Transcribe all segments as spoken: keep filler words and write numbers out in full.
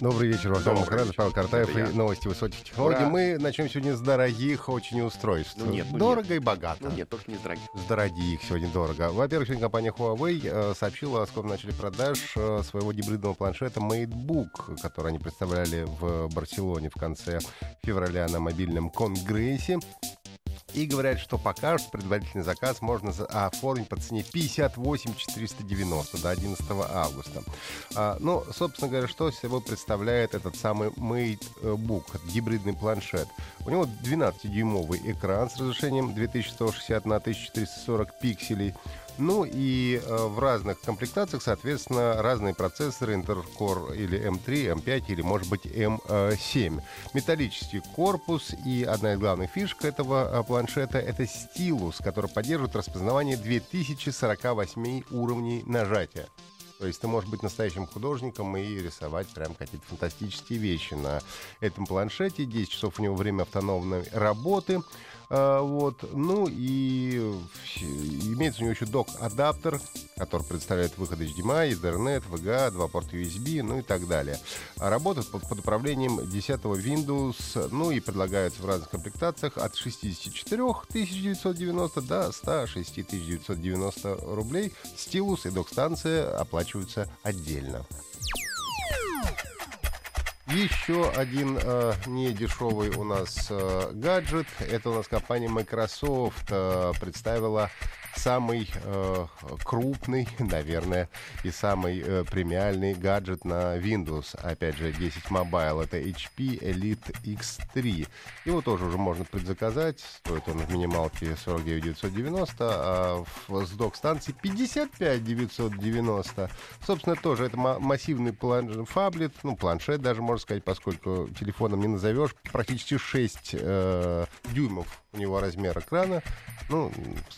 Добрый вечер, Артур Мухаредович, Павел Картаев и я. Новости высоких технологий. Ура. Мы начнем сегодня с дорогих очень устройств. Ну, нет, ну, дорого нет. И богато. Ну, нет, только не с дорогих. С дорогих сегодня дорого. Во-первых, сегодня компания Huawei э, сообщила, скоро начали продаж э, своего гибридного планшета MateBook, который они представляли в Барселоне в конце февраля на мобильном конгрессе. И говорят, что пока что предварительный заказ можно оформить по цене пятьдесят восемь тысяч четыреста девяносто до одиннадцатого августа. А, ну, собственно говоря, что собой представляет этот самый MateBook, гибридный планшет? У него двенадцатидюймовый экран с разрешением две тысячи сто шестьдесят на тысячу четыреста сорок пикселей. Ну и э, в разных комплектациях, соответственно, разные процессоры Intel Core или эм три, эм пять или, может быть, эм семь. Металлический корпус и одна из главных фишек этого планшета — это стилус, который поддерживает распознавание две тысячи сорок восемь уровней нажатия. То есть ты можешь быть настоящим художником и рисовать прям какие-то фантастические вещи на этом планшете. десять часов у него время автономной работы. Вот. Ну и имеется у него еще док-адаптер, который представляет выход эйч ди эм ай, Ethernet, ви джи эй, два порта ю эс би, ну и так далее. Работает под, под управлением десятого Windows, ну и предлагаются в разных комплектациях от шестьдесят четыре тысячи девятьсот девяносто до сто шесть тысяч девятьсот девяносто рублей. Стилус и док-станция оплачиваются отдельно. Еще один э, недешевый у нас э, гаджет. Это у нас компания Microsoft э, представила самый э, крупный, наверное, и самый э, премиальный гаджет на Windows. Опять же, десять мобайл. Это эйч пи Elite икс три. Его тоже уже можно предзаказать. Стоит он в минималке сорок девять тысяч девятьсот девяносто, а в, с док-станции пятьдесят пять тысяч девятьсот девяносто. Собственно, тоже это м- массивный план- фаблет, ну, планшет даже, можно сказать, поскольку телефоном не назовешь. Практически шесть дюймов у него размер экрана. Ну,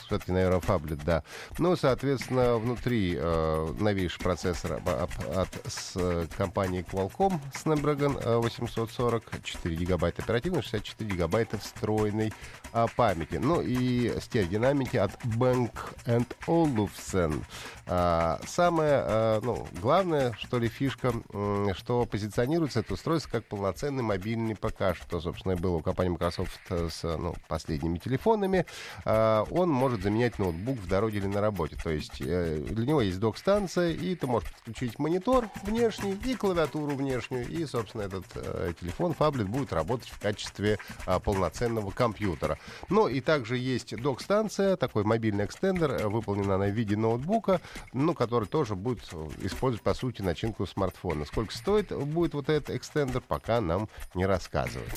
все-таки, наверное, фаблет, да. Ну, соответственно, внутри э, новейший процессор от, от с, компании Qualcomm Snapdragon восемьсот сорок, четыре гигабайта оперативной, шестьдесят четыре гигабайта встроенной э, памяти. Ну и стереодинамики от Bang энд Olufsen. А, самое, э, ну, главное, что ли, фишка, э, что позиционируется это устройство как полноценный мобильный ПК, что, собственно, было у компании Microsoft с, ну, последними телефонами. Uh, он может заменять ноутбук в дороге или на работе. То есть uh, для него есть док-станция, и ты можешь подключить монитор внешний и клавиатуру внешнюю, и, собственно, этот uh, телефон, фаблет, будет работать в качестве uh, полноценного компьютера. Ну и также есть док-станция, такой мобильный экстендер, выполнена она в виде ноутбука, ну, который тоже будет использовать, по сути, начинку смартфона. Сколько стоит будет вот этот экстендер, пока нам не рассказывают.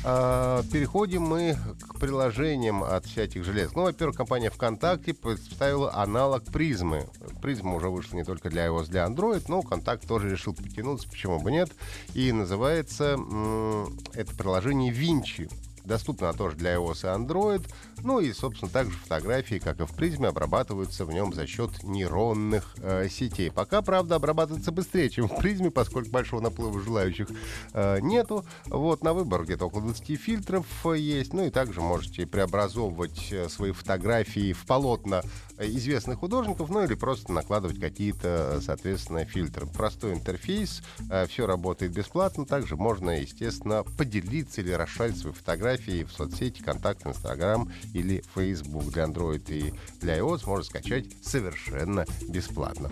Переходим мы к приложениям от всяких желез. Ну, во-первых, компания ВКонтакте представила аналог призмы. Призма уже вышла не только для iOS, для Android, но ВКонтакте тоже решил потянуться, почему бы нет. И называется м- это приложение «Винчи». Доступно тоже для iOS и Android. Ну и, собственно, также фотографии, как и в призме, обрабатываются в нем за счет нейронных э, сетей. Пока, правда, обрабатывается быстрее, чем в призме, поскольку большого наплыва желающих э, нету. Вот, на выбор где-то около двадцать фильтров есть. Ну и также можете преобразовывать свои фотографии в полотна известных художников, ну или просто накладывать какие-то, соответственно, фильтры. Простой интерфейс, э, все работает бесплатно. Также можно, естественно, поделиться или расширить свои фотографии в соцсети, ВКонтакте, Инстаграм или Facebook. Для Android и для iOS можно скачать совершенно бесплатно.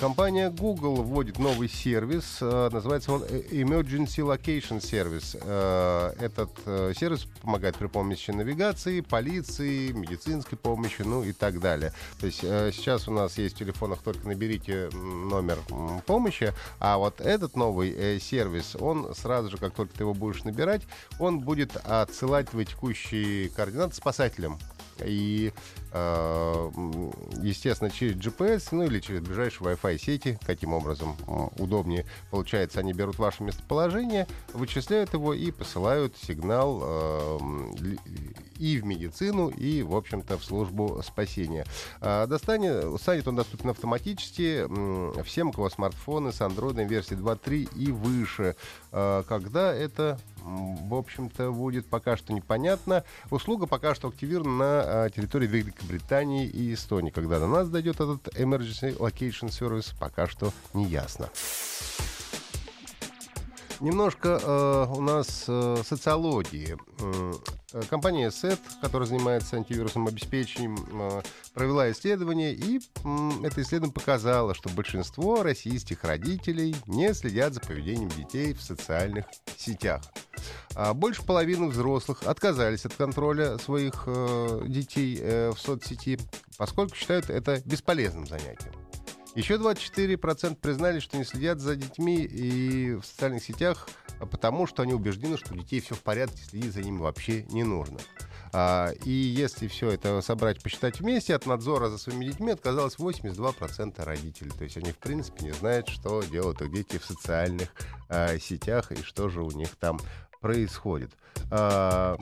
Компания Google вводит новый сервис, называется он Emergency Location Service. Этот сервис помогает при помощи навигации, полиции, медицинской помощи, ну и так далее. То есть сейчас у нас есть в телефонах только наберите номер помощи, а вот этот новый сервис, он сразу же, как только ты его будешь набирать, он будет отсылать твои текущие координаты спасателям. и, э, естественно, через джи пи эс, ну или через ближайшие Wi-Fi сети, каким образом удобнее получается, они берут ваше местоположение, вычисляют его и посылают сигнал э, и в медицину, и, в общем-то, в службу спасения. Э, достанет, станет он доступен автоматически э, всем, у кого смартфоны с Android версии два точка три и выше. Э, когда это, в общем-то, будет пока что непонятно. Услуга пока что активирована на территории Великобритании и Эстонии. Когда до нас дойдет этот Emergency Location Service, пока что не ясно. Немножко э, у нас э, социологии. Компания ESET, которая занимается антивирусным обеспечением, провела исследование, и это исследование показало, что большинство российских родителей не следят за поведением детей в социальных сетях. Больше половины взрослых отказались от контроля своих детей в соцсети, поскольку считают это бесполезным занятием. Еще двадцать четыре процента признали, что не следят за детьми и в социальных сетях, потому что они убеждены, что у детей все в порядке, следить за ними вообще не нужно. А, и если все это собрать, посчитать вместе, от надзора за своими детьми отказалось восемьдесят два процента родителей. То есть они, в принципе, не знают, что делают их дети в социальных а, сетях и что же у них там происходит. А,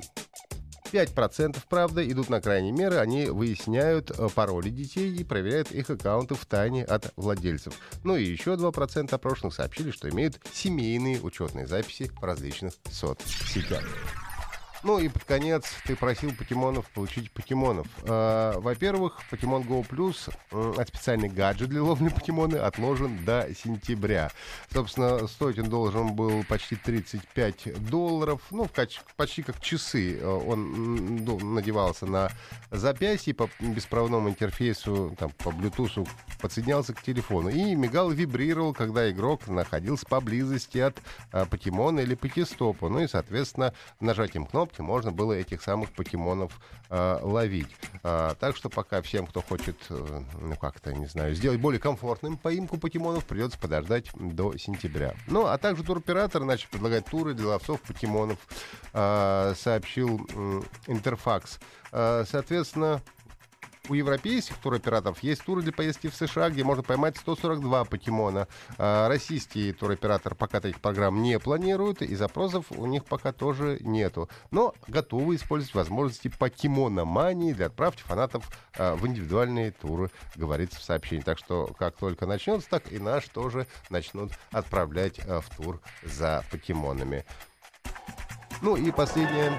пять процентов, правда, идут на крайние меры. Они выясняют пароли детей и проверяют их аккаунты втайне от владельцев. Ну и еще два процента опрошенных сообщили, что имеют семейные учетные записи в различных соцсетях. Ну и под конец ты просил покемонов получить покемонов. Во-первых, Pokemon Go Plus, это специальный гаджет для ловли покемона, отложен до сентября. Собственно, стоить он должен был почти тридцать пять долларов. Ну, почти как часы он надевался на запястье, по беспроводному интерфейсу, там, по Bluetooth подсоединялся к телефону и мигал, вибрировал, когда игрок находился поблизости от покемона или покестопа. Ну и, соответственно, нажатием кнопки можно было этих самых покемонов э, ловить. Э, так что пока всем, кто хочет, э, ну как-то, не знаю, сделать более комфортным поимку покемонов, придется подождать до сентября. Ну, а также туроператоры начали предлагать туры для ловцов покемонов, э, сообщил э, Интерфакс. Э, соответственно, у европейских туроператоров есть туры для поездки в США, где можно поймать сто сорок два покемона. Российские туроператоры пока таких программ не планируют, и запросов у них пока тоже нету. Но готовы использовать возможности покемономании для отправки фанатов в индивидуальные туры, говорится в сообщении. Так что, как только начнется, так и наш тоже начнут отправлять в тур за покемонами. Ну и последнее.